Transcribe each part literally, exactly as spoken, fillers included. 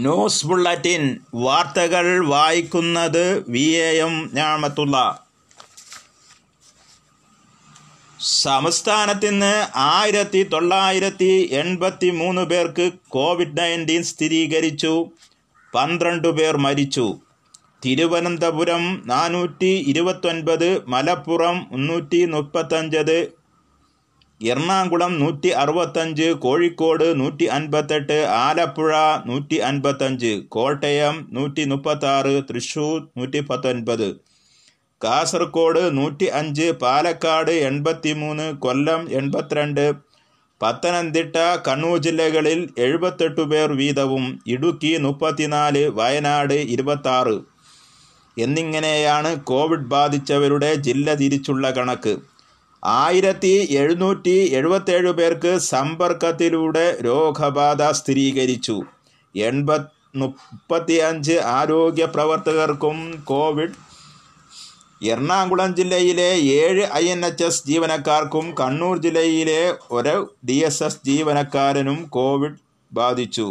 News bulletin വാർത്തകൾ വായിക്കുന്നത് V A M ഞാമത്തുള്ള. സംസ്ഥാനത്ത് ഇന്ന് ആയിരത്തി തൊള്ളായിരത്തി എൺപത്തി മൂന്ന് പേർക്ക് കോവിഡ് നയൻറ്റീൻ സ്ഥിരീകരിച്ചു. പന്ത്രണ്ട് പേർ മരിച്ചു. തിരുവനന്തപുരം നാനൂറ്റി ഇരുപത്തൊൻപത്, മലപ്പുറം മുന്നൂറ്റി മുപ്പത്തഞ്ച്, എറണാകുളം നൂറ്റി അറുപത്തഞ്ച്, കോഴിക്കോട് നൂറ്റി അൻപത്തെട്ട്, ആലപ്പുഴ നൂറ്റി അൻപത്തഞ്ച്, കോട്ടയം നൂറ്റി മുപ്പത്തി ആറ്, തൃശ്ശൂർ നൂറ്റി പത്തൊൻപത്, കാസർഗോഡ് നൂറ്റി അഞ്ച്, പാലക്കാട് എൺപത്തി മൂന്ന്, കൊല്ലം എൺപത്തിരണ്ട്, പത്തനംതിട്ട, കണ്ണൂർ ജില്ലകളിൽ എഴുപത്തെട്ട് പേർ വീതവും ഇടുക്കി മുപ്പത്തിനാല്, വയനാട് ഇരുപത്താറ് എന്നിങ്ങനെയാണ് കോവിഡ് ബാധിച്ചവരുടെ ജില്ല തിരിച്ചുള്ള കണക്ക്. ആയിരത്തി എഴുന്നൂറ്റി എഴുപത്തേഴ് പേർക്ക് സമ്പർക്കത്തിലൂടെ രോഗബാധ സ്ഥിരീകരിച്ചു. എൺപ മുപ്പത്തി അഞ്ച് ആരോഗ്യ പ്രവർത്തകർക്കും കോവിഡ്. എറണാകുളം ജില്ലയിലെ ഏഴ് ഐ എൻ എച്ച് എസ് ജീവനക്കാർക്കും കണ്ണൂർ ജില്ലയിലെ ഒരു ഡി എസ് എസ് ജീവനക്കാരനും കോവിഡ് ബാധിച്ചു.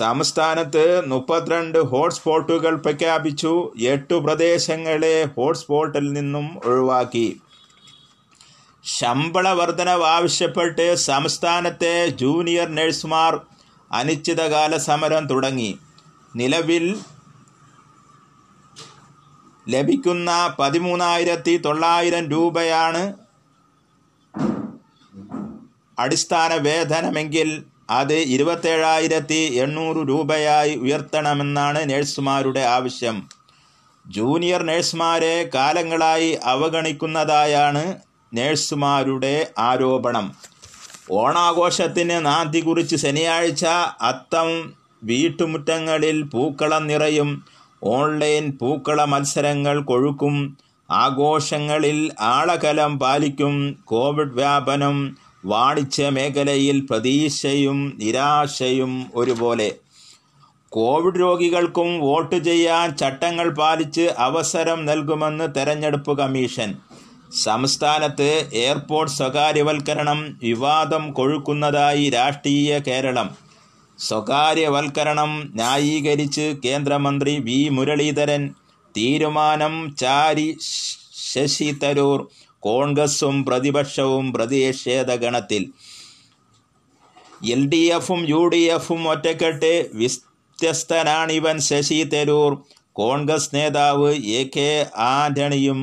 സംസ്ഥാനത്ത് മുപ്പത്തിരണ്ട് ഹോട്ട്സ്പോട്ടുകൾ പ്രഖ്യാപിച്ചു. എട്ടു പ്രദേശങ്ങളെ ഹോട്ട്സ്പോട്ടിൽ നിന്നും ഒഴിവാക്കി. ശമ്പള വർധനവ് ആവശ്യപ്പെട്ട് സംസ്ഥാനത്തെ ജൂനിയർ നഴ്സുമാർ അനിശ്ചിതകാല സമരം തുടങ്ങി. നിലവിൽ ലഭിക്കുന്ന പതിമൂന്നായിരത്തി തൊള്ളായിരം രൂപയാണ് അടിസ്ഥാന വേതനമെങ്കിൽ അത് ഇരുപത്തേഴായിരത്തി എണ്ണൂറ് രൂപയായി ഉയർത്തണമെന്നാണ് നഴ്സുമാരുടെ ആവശ്യം. ജൂനിയർ നഴ്സുമാരെ കാലങ്ങളായി അവഗണിക്കുന്നതായാണ് നഴ്സുമാരുടെ ആരോപണം. ഓണാഘോഷത്തിന് നാന്തി കുറിച്ച് ശനിയാഴ്ച അത്തം വീട്ടുമുറ്റങ്ങളിൽ പൂക്കളം നിറയും. ഓൺലൈൻ പൂക്കള മത്സരങ്ങൾ കൊഴുക്കും. ആഘോഷങ്ങളിൽ ആളകലം പാലിക്കും. കോവിഡ് വ്യാപനം വാണിജ്യ മേഖലയിൽ പ്രതീക്ഷയും നിരാശയും ഒരുപോലെ. കോവിഡ് രോഗികൾക്കും വോട്ട് ചെയ്യാൻ ചട്ടങ്ങൾ പാലിച്ച് അവസരം നൽകുമെന്ന് തെരഞ്ഞെടുപ്പ് കമ്മീഷൻ. സംസ്ഥാനത്ത് എയർപോർട്ട് സ്വകാര്യവൽക്കരണം വിവാദം കൊഴുക്കുന്നതായി രാഷ്ട്രീയ കേരളം. സ്വകാര്യവൽക്കരണം ന്യായീകരിച്ച് കേന്ദ്രമന്ത്രി വി മുരളീധരൻ. തീരുമാനം ചാരി ശശി തരൂർ. കോൺഗ്രസും പ്രതിപക്ഷവും പ്രതിഷേധ ഗണത്തിൽ. എൽ ഡി എഫും യു ഡി എഫും ഒറ്റക്കെട്ട്. വ്യത്യസ്തനാണിവൻ ശശി തരൂർ. കോൺഗ്രസ് നേതാവ് എ കെ ആന്റണിയും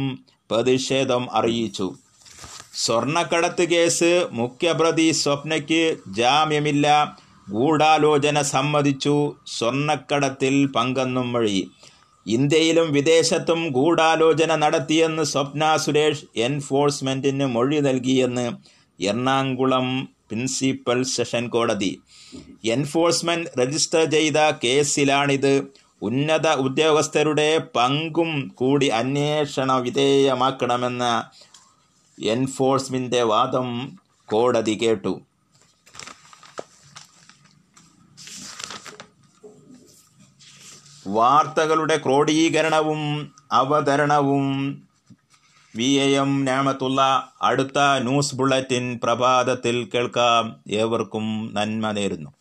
പ്രതിഷേധം അറിയിച്ചു. സ്വർണ്ണക്കടത്ത് കേസ് മുഖ്യപ്രതി സ്വപ്നയ്ക്ക് ജാമ്യമില്ല. ഗൂഢാലോചന സമ്മതിച്ചു. സ്വർണ്ണക്കടത്തിൽ പങ്കെന്നും മൊഴി. ഇന്ത്യയിലും വിദേശത്തും ഗൂഢാലോചന നടത്തിയെന്ന് സ്വപ്ന സുരേഷ് എൻഫോഴ്സ്മെൻറ്റിന് മൊഴി നൽകിയെന്ന് എറണാകുളം പ്രിൻസിപ്പൽ സെഷൻ കോടതി. എൻഫോഴ്സ്മെൻറ്റ് രജിസ്റ്റർ ചെയ്ത കേസിലാണിത്. ഉന്നത ഉദ്യോഗസ്ഥരുടെ പങ്കും കൂടി അന്വേഷണ വിധേയമാക്കണമെന്ന എൻഫോഴ്സ്മെൻറ്റിൻ്റെ വാദം കോടതി കേട്ടു. വാർത്തകളുടെ ക്രോഡീകരണവും അവതരണവും വി എ എം നാമത്തുള്ള. അടുത്ത ന്യൂസ് ബുള്ളറ്റിൻ പ്രഭാതത്തിൽ കേൾക്കാം. ഏവർക്കും നന്മ നേരുന്നു.